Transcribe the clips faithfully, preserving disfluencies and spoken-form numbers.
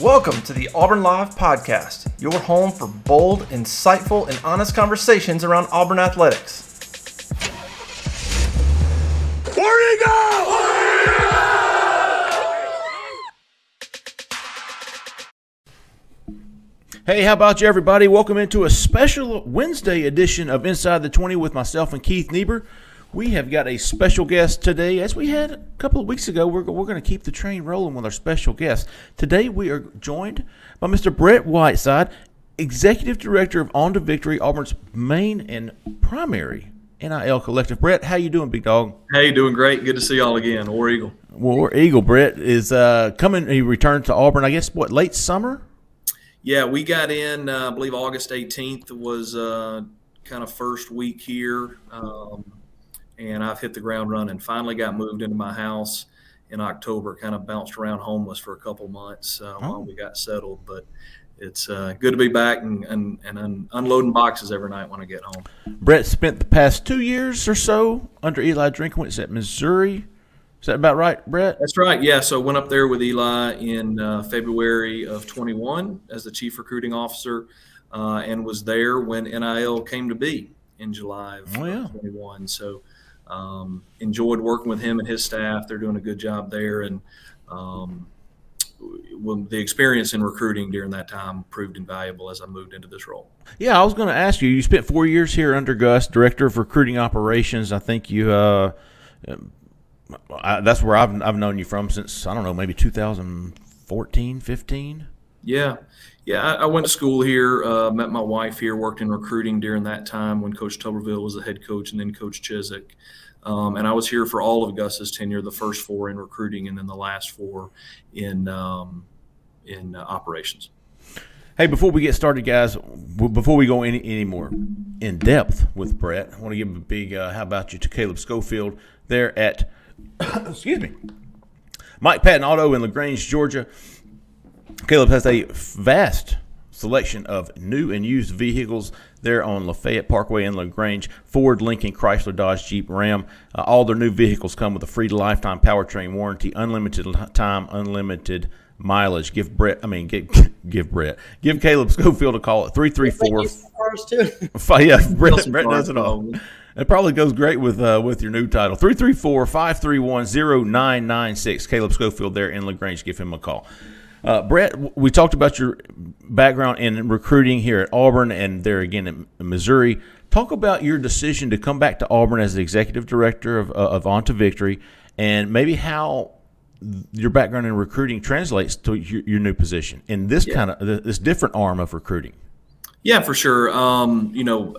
Welcome to the Auburn Live podcast, your home for bold, insightful, and honest conversations around Auburn athletics. War Eagle! War Eagle! Hey, how about you, everybody? Welcome into a special Wednesday edition of Inside the twenty with myself and Keith Niebuhr. We have got a special guest today, as we had a couple of weeks ago. We're, we're going to keep the train rolling with our special guest. Today we are joined by Mister Brett Whiteside, Executive Director of On to Victory, Auburn's main and primary N I L collective. Brett, how you doing, big dog? Hey, doing great. Good to see y'all again. War Eagle. War Eagle, Brett, is uh, coming. He returned to Auburn, I guess, what, late summer? Yeah, we got in, uh, I believe August eighteenth was uh, kind of first week here. Um And I've hit the ground running. Finally got moved into my house in October. Kind of bounced around homeless for a couple months uh, oh. while we got settled. But it's uh, good to be back and, and, and unloading boxes every night when I get home. Brett spent the past two years or so under Eli Drinkwitz at Missouri. Is that about right, Brett? That's right, yeah. So went up there with Eli in uh, February of twenty-one as the chief recruiting officer uh, and was there when N I L came to be in July of oh, yeah. twenty-one. So. Um, enjoyed working with him and his staff. They're doing a good job there. And um, well, the experience in recruiting during that time proved invaluable as I moved into this role. Yeah, I was going to ask you, you spent four years here under Gus, Director of Recruiting Operations. I think you uh, – I, that's where I've, I've known you from since, I don't know, maybe two thousand fourteen, fifteen? Yeah. Yeah, I, I went to school here, uh, met my wife here, worked in recruiting during that time when Coach Tuberville was the head coach and then Coach Chizik. Um, and I was here for all of Gus's tenure, the first four in recruiting and then the last four in um, in uh, operations. Hey, before we get started, guys, before we go any, any more in depth with Brett, I want to give a big uh, how about you to Caleb Schofield there at, excuse me, Mike Patton Auto in LaGrange, Georgia. Caleb has a vast selection of new and used vehicles there on Lafayette Parkway in LaGrange. Ford, Lincoln, Chrysler, Dodge, Jeep, Ram. Uh, all their new vehicles come with a free lifetime powertrain warranty, unlimited time, unlimited mileage. Give Brett, I mean, give, give Brett, give Caleb Schofield a call at three three four. Yeah, Brett, Brett does it all. It probably goes great with uh, with your new title. three three four, five three one, zero nine nine six. Caleb Schofield there in LaGrange. Give him a call. Uh, Brett, we talked about your background in recruiting here at Auburn and there again in Missouri. Talk about your decision to come back to Auburn as the executive director of, of On to Victory and maybe how your background in recruiting translates to your, your new position in this yeah. kind of this different arm of recruiting. Yeah, for sure. Um, you know,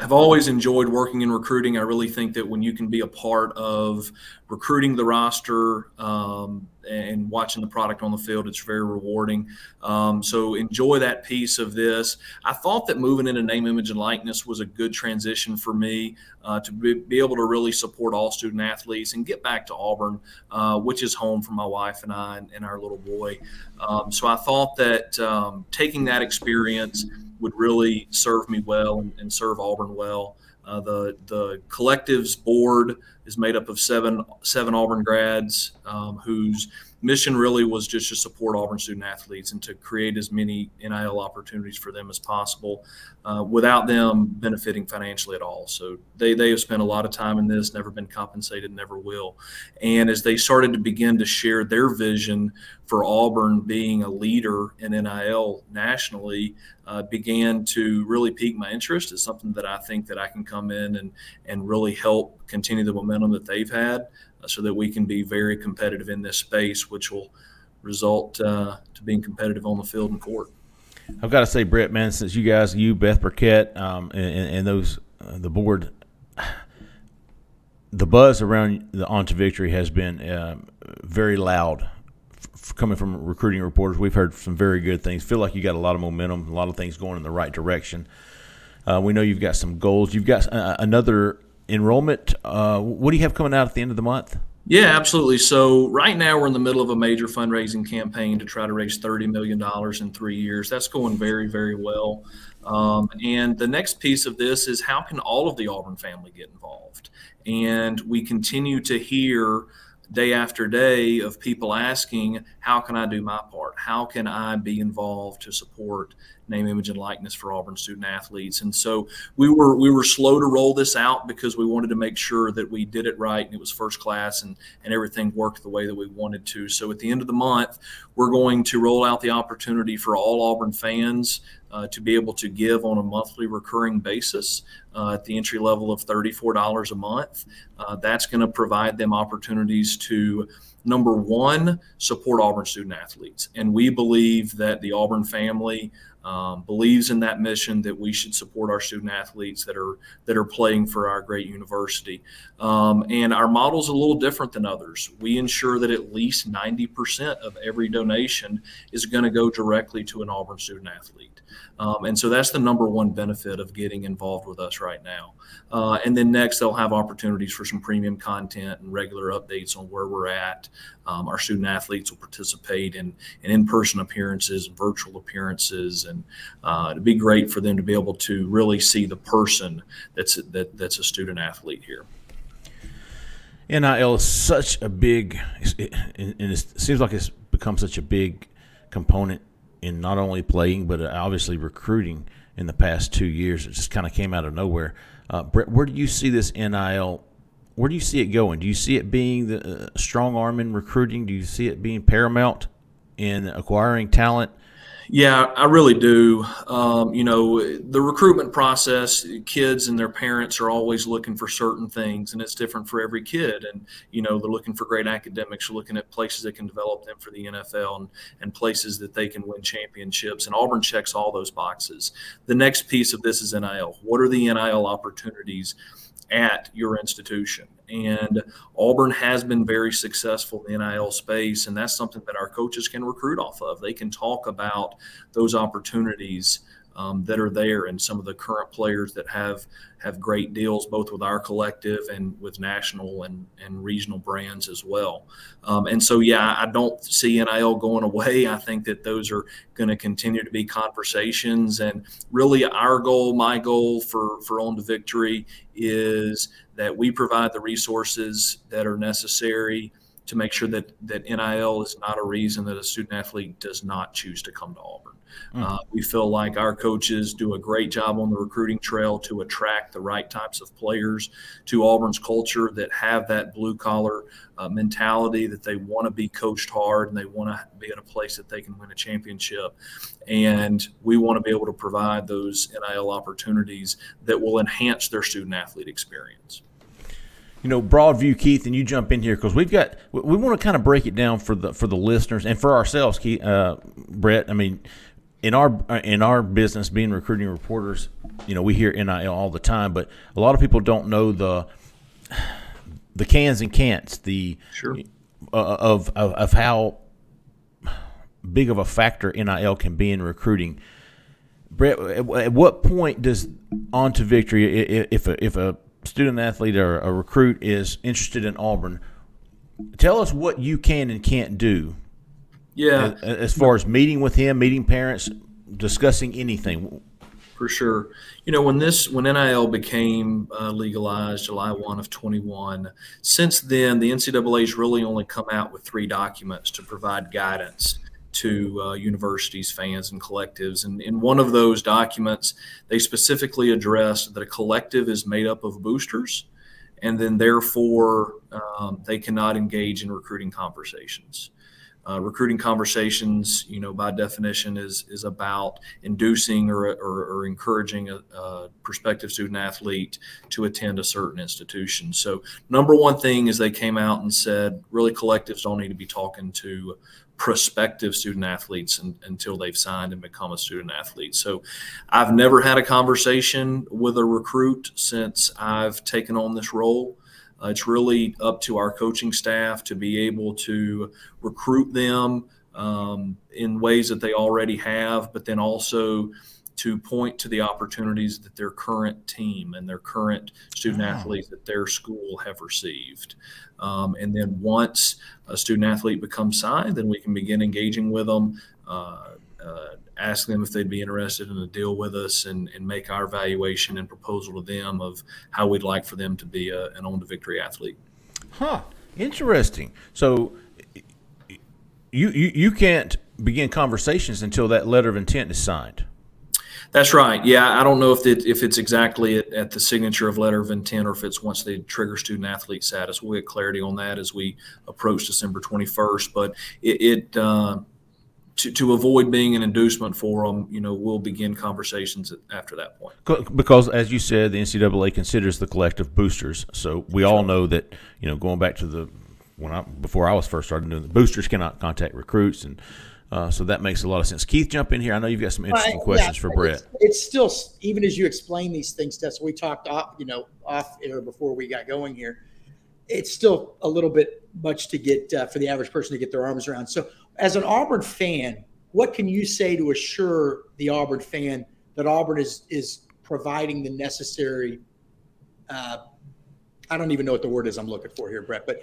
I've always enjoyed working in recruiting. I really think that when you can be a part of recruiting the roster um, and watching the product on the field, it's very rewarding. Um, so enjoy that piece of this. I thought that moving into name, image, and likeness was a good transition for me uh, to be, be able to really support all student athletes and get back to Auburn, uh, which is home for my wife and I and, and our little boy. Um, so I thought that um, taking that experience would really serve me well and serve Auburn well. Uh, the the collective's board is made up of seven seven Auburn grads um, whose mission really was just to support Auburn student athletes and to create as many N I L opportunities for them as possible uh, without them benefiting financially at all. So they, they have spent a lot of time in this, never been compensated, never will. And as they started to begin to share their vision for Auburn being a leader in N I L nationally, uh, began to really pique my interest. It's something that I think that I can come in and, and really help continue the momentum that they've had, so that we can be very competitive in this space, which will result uh, to being competitive on the field and court. I've got to say, Brett, man, since you guys, you, Beth Burkett, um, and, and those, uh, the board, the buzz around the On to Victory has been uh, very loud f- coming from recruiting reporters, we've heard some very good things. Feel like you got a lot of momentum, a lot of things going in the right direction. Uh, we know you've got some goals. You've got uh, another enrollment. Uh, what do you have coming out at the end of the month? Yeah, absolutely. So right now we're in the middle of a major fundraising campaign to try to raise thirty million dollars in three years. That's going very, very well. Um, and the next piece of this is how can all of the Auburn family get involved? And we continue to hear day after day of people asking, how can I do my part? How can I be involved to support name, image, and likeness for Auburn student athletes? And so we were we were slow to roll this out because we wanted to make sure that we did it right and it was first class and, and everything worked the way that we wanted to. So at the end of the month, we're going to roll out the opportunity for all Auburn fans uh, to be able to give on a monthly recurring basis uh, at the entry level of thirty-four dollars a month. Uh, that's going to provide them opportunities to, number one, support Auburn student athletes. And we believe that the Auburn family Um, believes in that mission, that we should support our student athletes that are that are playing for our great university. Um, and our model's a little different than others. We ensure that at least ninety percent of every donation is going to go directly to an Auburn student athlete. Um, and so that's the number one benefit of getting involved with us right now. Uh, and then next, they'll have opportunities for some premium content and regular updates on where we're at. Um, our student athletes will participate in, in in-person appearances, virtual appearances, and uh, it'd be great for them to be able to really see the person that's that, that's a student athlete here. N I L is such a big, and it seems like it's become such a big component in not only playing but obviously recruiting in the past two years. It just kind of came out of nowhere. Uh, Brett, where do you see this N I L? Where do you see it going? Do you see it being the uh, strong arm in recruiting? Do you see it being paramount in acquiring talent? Yeah, I really do. Um, you know, the recruitment process, kids and their parents are always looking for certain things, and it's different for every kid. And, you know, they're looking for great academics, they're looking at places that can develop them for the N F L and, and places that they can win championships. And Auburn checks all those boxes. The next piece of this is N I L. What are the N I L opportunities at your institution? And Auburn has been very successful in the N I L space, and that's something that our coaches can recruit off of. They can talk about those opportunities um, that are there and some of the current players that have have great deals both with our collective and with national and, and regional brands as well. Um, and so, yeah, I don't see N I L going away. I think that those are going to continue to be conversations. And really our goal, my goal for, for On to Victory is that we provide the resources that are necessary to make sure that, that N I L is not a reason that a student athlete does not choose to come to Auburn. Mm. Uh, we feel like our coaches do a great job on the recruiting trail to attract the right types of players to Auburn's culture that have that blue-collar uh, mentality, that they want to be coached hard and they want to be at a place that they can win a championship. And we want to be able to provide those N I L opportunities that will enhance their student-athlete experience. You know, broad view, Keith, and you jump in here because we've got we want to kind of break it down for the for the listeners and for ourselves, Keith, uh, Brett. I mean, in our in our business, being recruiting reporters, you know, we hear N I L all the time, but a lot of people don't know the the cans and can'ts, the sure. uh, of, of of how big of a factor N I L can be in recruiting. Brett, at what point does On to Victory, if a, if a student athlete or a recruit is interested in Auburn, tell us what you can and can't do. Yeah, as far as meeting with him, meeting parents, discussing anything. For sure. You know, when this when N I L became uh, legalized July first of twenty-one, since then the N C double A's really only come out with three documents to provide guidance to uh, universities, fans, and collectives. And in one of those documents, they specifically addressed that a collective is made up of boosters, and then therefore um, they cannot engage in recruiting conversations. Uh, recruiting conversations, you know, by definition is is about inducing or, or, or encouraging a, a prospective student athlete to attend a certain institution. So number one thing is they came out and said, really, collectives don't need to be talking to prospective student athletes and, until they've signed and become a student athlete. So I've never had a conversation with a recruit since I've taken on this role. Uh, it's really up to our coaching staff to be able to recruit them um, in ways that they already have, but then also to point to the opportunities that their current team and their current student wow. athletes at their school have received. Um, and then once a student athlete becomes signed, then we can begin engaging with them, uh, uh, ask them if they'd be interested in a deal with us, and, and make our evaluation and proposal to them of how we'd like for them to be a, an On to Victory athlete. Huh. Interesting. So you, you, you can't begin conversations until that letter of intent is signed. That's right. Yeah, I don't know if it, if it's exactly at, at the signature of letter of intent, or if it's once they trigger student athlete status. We'll get clarity on that as we approach December twenty-first. But it, it uh, to to avoid being an inducement for them, you know, we'll begin conversations after that point. Because, as you said, the N C double A considers the collective boosters. So we all know that, you know, going back to the when I before I was first started doing the boosters cannot contact recruits and. Uh, so that makes a lot of sense. Keith, jump in here. I know you've got some interesting right, questions yeah, for Brett. It's, it's still, even as you explain these things, Tess, we talked off, you know, off air before we got going here. It's still a little bit much to get uh, for the average person to get their arms around. So as an Auburn fan, what can you say to assure the Auburn fan that Auburn is is providing the necessary uh, – I don't even know what the word is I'm looking for here, Brett, but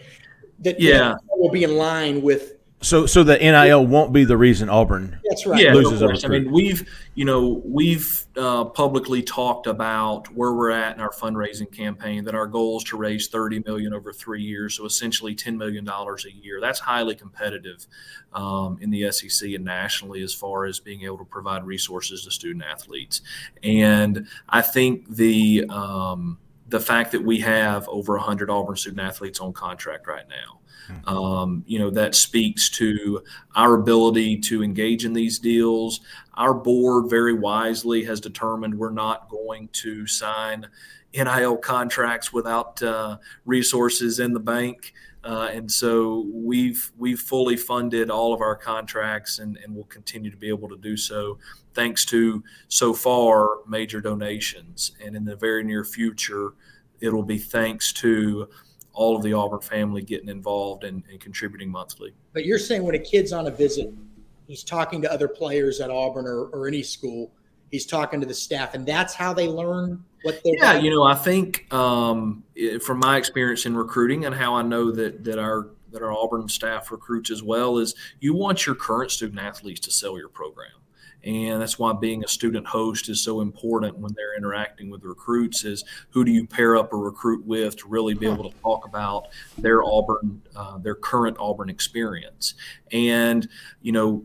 that yeah. will be in line with – So, so the N I L won't be the reason Auburn That's right. yeah, loses over. I mean, we've, you know, we've uh, publicly talked about where we're at in our fundraising campaign. That our goal is to raise thirty million dollars over three years, so essentially ten million dollars a year. That's highly competitive um, in the S E C and nationally as far as being able to provide resources to student athletes. And I think the um, the fact that we have over one hundred Auburn student athletes on contract right now. Um, you know, that speaks to our ability to engage in these deals. Our board very wisely has determined we're not going to sign N I L contracts without uh, resources in the bank. Uh, and so we've we've fully funded all of our contracts, and, and will continue to be able to do so, thanks to, so far, major donations. And in the very near future, it'll be thanks to all of the Auburn family getting involved and, and contributing monthly. But you're saying when a kid's on a visit, he's talking to other players at Auburn or, or any school, he's talking to the staff, and that's how they learn what they're Yeah, doing? You know, I think um, from my experience in recruiting and how I know that that our that our Auburn staff recruits as well is you want your current student athletes to sell your program. And that's why being a student host is so important when they're interacting with recruits, is who do you pair up a recruit with to really be able to talk about their Auburn, uh, their current Auburn experience. And, you know,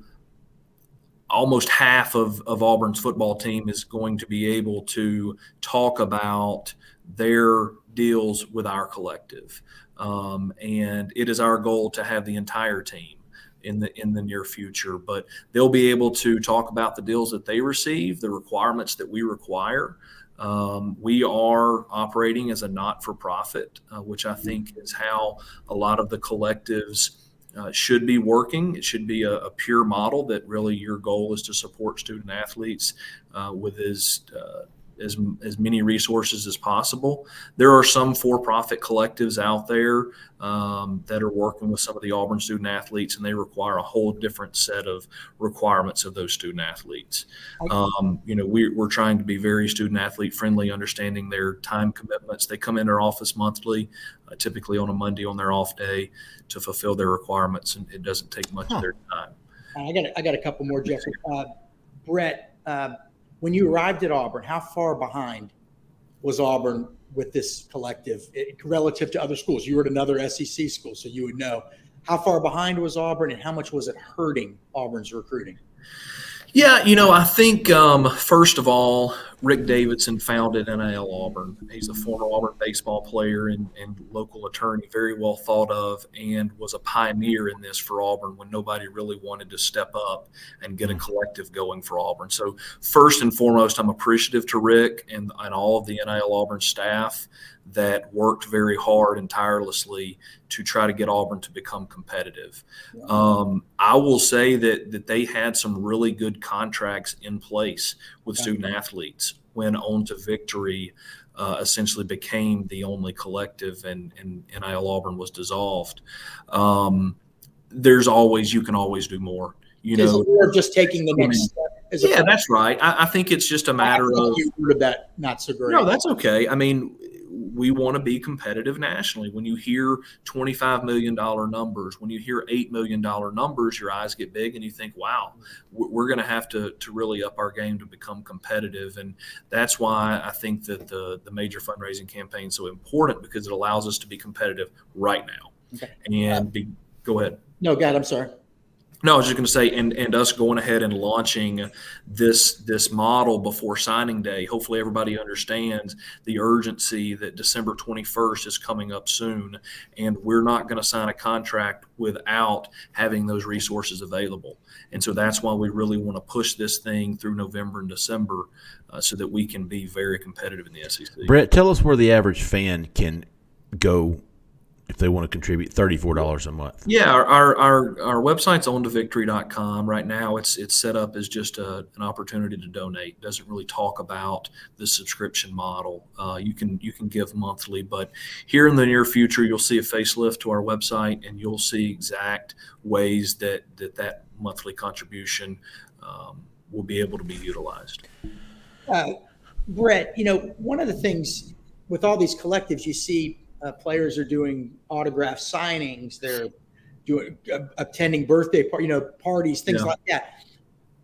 almost half of, of Auburn's football team is going to be able to talk about their deals with our collective. Um, and it is our goal to have the entire team in the in the near future, but they'll be able to talk about the deals that they receive, the requirements that we require. Um, we are operating as a not-for-profit, uh, which I think is how a lot of the collectives uh, should be working. It should be a, a pure model that really your goal is to support student athletes uh, with as uh, as as many resources as possible. There are some for-profit collectives out there um, that are working with some of the Auburn student athletes, and they require a whole different set of requirements of those student athletes. Um, you know, we, we're trying to be very student athlete friendly, understanding their time commitments. They come in our office monthly, uh, typically on a Monday on their off day, to fulfill their requirements, and it doesn't take much huh. of their time. I got a, I got a couple more, Jeffrey. Uh, Brett, uh, when you arrived at Auburn, how far behind was Auburn with this collective it, relative to other schools? You were at another S E C school, so you would know. How far behind was Auburn, and how much was it hurting Auburn's recruiting? Yeah, you know, I think, um, first of all, Rick Davidson founded N I L Auburn. He's a former Auburn baseball player and, and local attorney, very well thought of, and was a pioneer in this for Auburn when nobody really wanted to step up and get a collective going for Auburn. So first and foremost, I'm appreciative to Rick and, and all of the N I L Auburn staff that worked very hard and tirelessly to try to get Auburn to become competitive. Um, I will say that that they had some really good contracts in place with student athletes when On to Victory uh, essentially became the only collective, and, and N I L Auburn was dissolved. Um, there's always, you can always do more. You is know, more just taking the next step. Yeah, that's right. I, I think it's just a matter I of you heard of that not so great. No, that's okay. I mean, we want to be competitive nationally. When you hear twenty-five million dollars numbers, when you hear eight million dollars numbers, your eyes get big and you think, wow, we're going to have to to really up our game to become competitive. And that's why I think that the, the major fundraising campaign is so important, because it allows us to be competitive right now. Okay. And be, go ahead. No, God, I'm sorry. No, I was just going to say, and, and us going ahead and launching this this model before signing day, hopefully everybody understands the urgency that December twenty-first is coming up soon, and we're not going to sign a contract without having those resources available. And so that's why we really want to push this thing through November and December uh, so that we can be very competitive in the S E C. Brett, tell us where the average fan can go if they want to contribute thirty-four dollars a month. Yeah, our our our, our website's on to victory dot com right now. It's it's set up as just a, an opportunity to donate. It doesn't really talk about the subscription model. Uh, you can you can give monthly, but here in the near future, you'll see a facelift to our website, and you'll see exact ways that that, that monthly contribution um, will be able to be utilized. Uh, Brett, you know, one of the things with all these collectives, you see. Uh, players are doing autograph signings. They're doing uh, attending birthday par- you know, parties, things yeah. like that.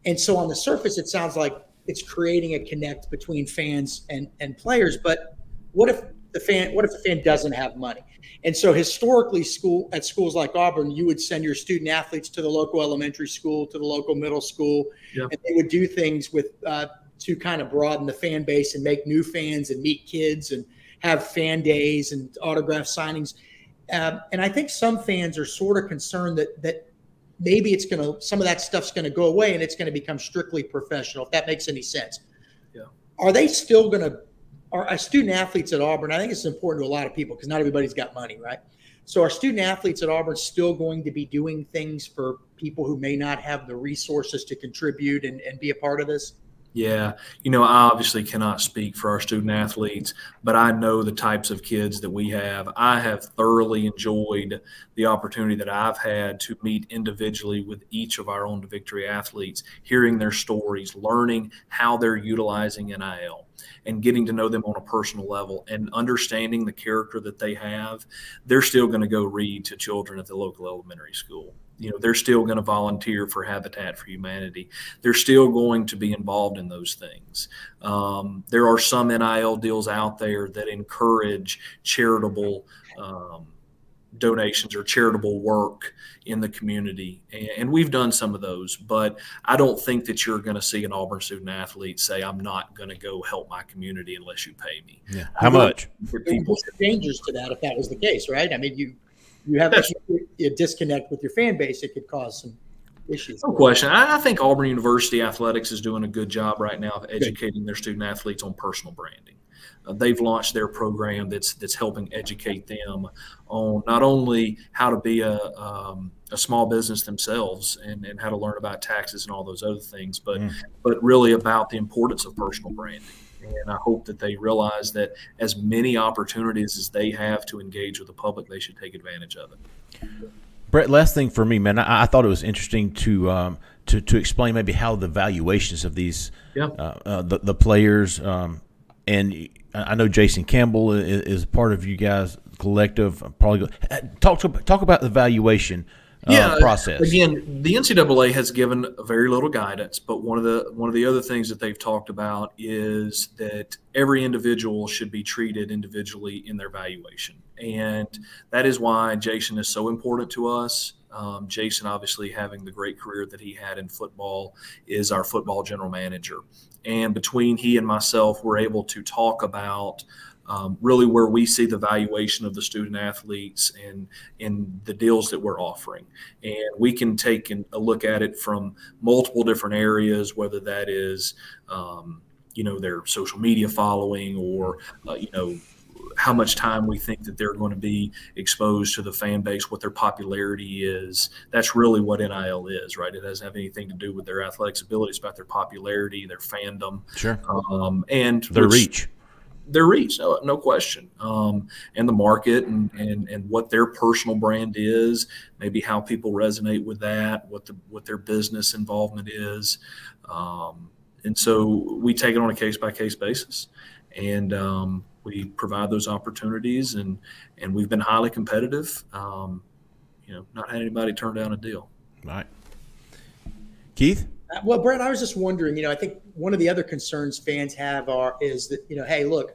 And so on the surface, it sounds like it's creating a connect between fans and, and players. But what if the fan? What if the fan doesn't have money? And so historically, school at schools like Auburn, you would send your student athletes to the local elementary school, to the local middle school, yeah. and they would do things with uh, to kind of broaden the fan base and make new fans and meet kids and have fan days and autograph signings. Um, and I think some fans are sort of concerned that that maybe it's going to, some of that stuff's going to go away and it's going to become strictly professional, if that makes any sense. Yeah. Are they still going to, are our student athletes at Auburn, I think it's important to a lot of people because not everybody's got money, right? So are student athletes at Auburn still going to be doing things for people who may not have the resources to contribute and, and be a part of this? Yeah. You know, I obviously cannot speak for our student athletes, but I know the types of kids that we have. I have thoroughly enjoyed the opportunity that I've had to meet individually with each of our On to Victory athletes, hearing their stories, learning how they're utilizing N I L, and getting to know them on a personal level and understanding the character that they have. They're still going to go read to children at the local elementary school. You know, they're still going to volunteer for Habitat for Humanity. They're still going to be involved in those things. Um, there are some N I L deals out there that encourage charitable um, donations or charitable work in the community. And, and we've done some of those, but I don't think that you're going to see an Auburn student athlete say, I'm not going to go help my community unless you pay me. Yeah. How much? For people. There's dangers to that if that was the case, right? I mean, you You have a disconnect with your fan base. It could cause some issues. No question. I think Auburn University Athletics is doing a good job right now of educating their student athletes on personal branding. Uh, they've launched their program that's that's helping educate them on not only how to be a um, a small business themselves and, and how to learn about taxes and all those other things, but mm. but really about the importance of personal branding. And I hope that they realize that as many opportunities as they have to engage with the public, they should take advantage of it. Brett, last thing for me, man, I, I thought it was interesting to um, to to explain maybe how the valuations of these yeah. uh, uh, the the players, um, and I know Jason Campbell is, is part of you guys collective. Probably talk to, talk about the valuation. Yeah, uh, process. Again, the N C double A has given very little guidance, but one of the one of the other things that they've talked about is that every individual should be treated individually in their valuation. And that is why Jason is so important to us. Um, Jason, obviously having the great career that he had in football, is our football general manager. And between he and myself, we're able to talk about Um, really where we see the valuation of the student athletes and in the deals that we're offering. And we can take an, a look at it from multiple different areas, whether that is, um, you know, their social media following or, uh, you know, how much time we think that they're going to be exposed to the fan base, what their popularity is. That's really what N I L is, right? It doesn't have anything to do with their athletics ability. It's about their popularity, their fandom, sure, um, and their which, reach. their reach, no, no question, um, and the market and, and and what their personal brand is, maybe how people resonate with that, what the what their business involvement is, um, and so we take it on a case by case basis, and um, we provide those opportunities, and and we've been highly competitive, um, you know, not had anybody turn down a deal. Right, Keith. Well, Brett, I was just wondering, you know, I think one of the other concerns fans have are is that, you know, hey, look,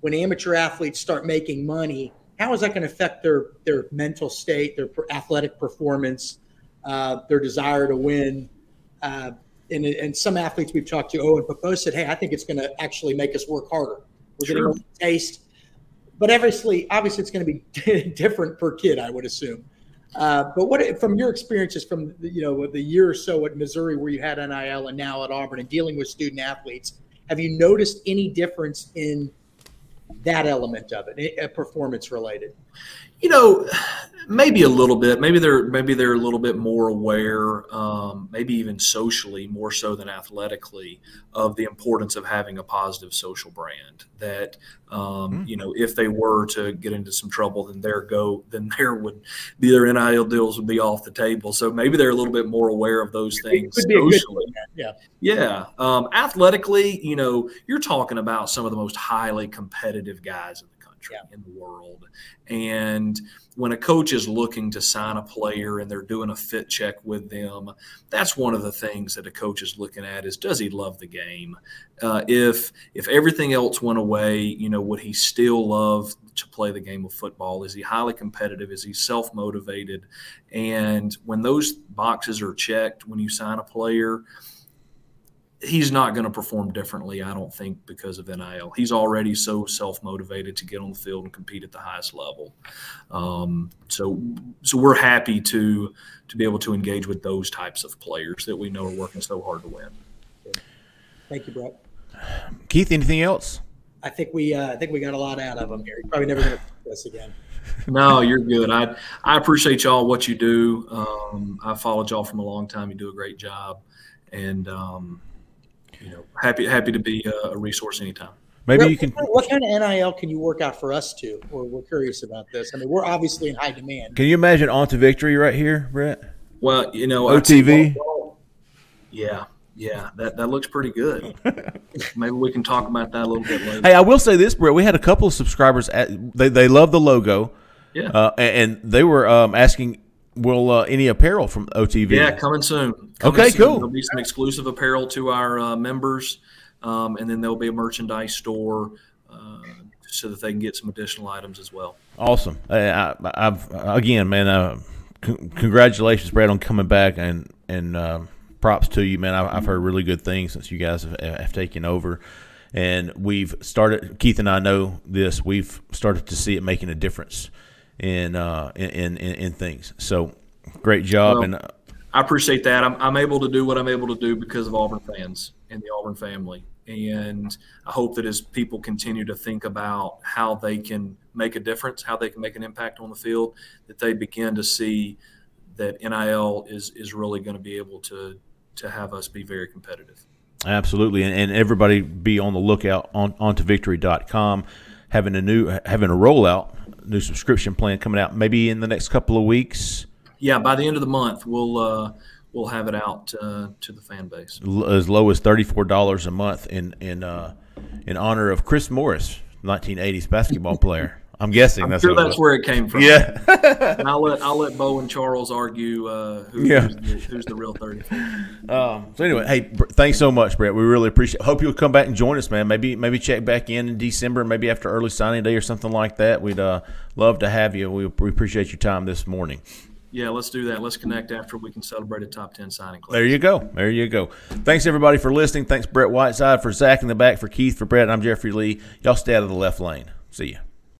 when amateur athletes start making money, how is that going to affect their their mental state, their athletic performance, uh, their desire to win? Uh, and and some athletes we've talked to, Owen Popo said, hey, I think it's going to actually make us work harder. We're sure. going to taste. But obviously, obviously, it's going to be different per kid, I would assume. Uh, but what, from your experiences from, you know, the year or so at Missouri where you had N I L and now at Auburn and dealing with student athletes, have you noticed any difference in that element of it, performance related? You know, maybe a little bit. Maybe they're maybe they're a little bit more aware, um, maybe even socially more so than athletically, of the importance of having a positive social brand. That um, mm-hmm. you know, if they were to get into some trouble, then their go then there would be their N I L deals would be off the table. So maybe they're a little bit more aware of those things socially. Yeah, yeah. Um, athletically, you know, you're talking about some of the most highly competitive guys in the country, yeah. in the world. And when a coach is looking to sign a player and they're doing a fit check with them, that's one of the things that a coach is looking at is, does he love the game? Uh, if if everything else went away, you know, would he still love to play the game of football? Is he highly competitive? Is he self-motivated? And when those boxes are checked, when you sign a player, he's not going to perform differently, I don't think, because of N I L. He's already so self-motivated to get on the field and compete at the highest level. Um, so so we're happy to to be able to engage with those types of players that we know are working so hard to win. Thank you, Brett. Keith, anything else? I think we uh, I think we got a lot out of him here. You're probably never going to do this again. No, you're good. I I appreciate y'all, what you do. Um, I followed y'all from a long time. You do a great job. And um, – you know, happy happy to be a resource anytime. Maybe you can. What kind of N I L can you work out for us too? Or we're curious about this. I mean, we're obviously in high demand. Can you imagine On to Victory right here, Brett? Well, you know, O T V. Yeah, yeah, that that looks pretty good. Maybe we can talk about that a little bit later. Hey, I will say this, Brett. We had a couple of subscribers. At, they they love the logo. Yeah, uh, and they were um, asking. Will uh, any apparel from O T V? Yeah, coming soon. Coming okay, soon. Cool. There'll be some exclusive apparel to our uh, members, um, and then there'll be a merchandise store uh, so that they can get some additional items as well. Awesome. I, I, I've again, man. Uh, c- congratulations, Brett, on coming back, and and uh, props to you, man. I, I've heard really good things since you guys have, have taken over, and we've started. Keith and I know this. We've started to see it making a difference. In, uh, in in in things. So great job. Well, and uh, I appreciate that. I'm I'm able to do what I'm able to do because of Auburn fans and the Auburn family. And I hope that as people continue to think about how they can make a difference, how they can make an impact on the field, that they begin to see that N I L is is really going to be able to to have us be very competitive. Absolutely. And, and everybody be on the lookout on on to victory dot com, having a new having a rollout. New subscription plan coming out maybe in the next couple of weeks. Yeah, by the end of the month, we'll uh, we'll have it out uh, to the fan base. As low as thirty-four dollars a month in in uh, in honor of Chris Morris, nineteen eighties basketball player. I'm guessing I'm that's sure that's it where it came from. Yeah, and I'll let I'll let Bo and Charles argue uh, who, yeah. who's, the, who's the real thirty-four. Um, so anyway, hey, thanks so much, Brett. We really appreciate it. Hope you'll come back and join us, man. Maybe maybe check back in in December, maybe after early signing day or something like that. We'd uh, love to have you. We, we appreciate your time this morning. Yeah, let's do that. Let's connect after we can celebrate a top ten signing class. There you go. There you go. Thanks, everybody, for listening. Thanks, Brett Whiteside, for Zach in the back, for Keith, for Brett. I'm Jeffrey Lee. Y'all stay out of the left lane. See ya.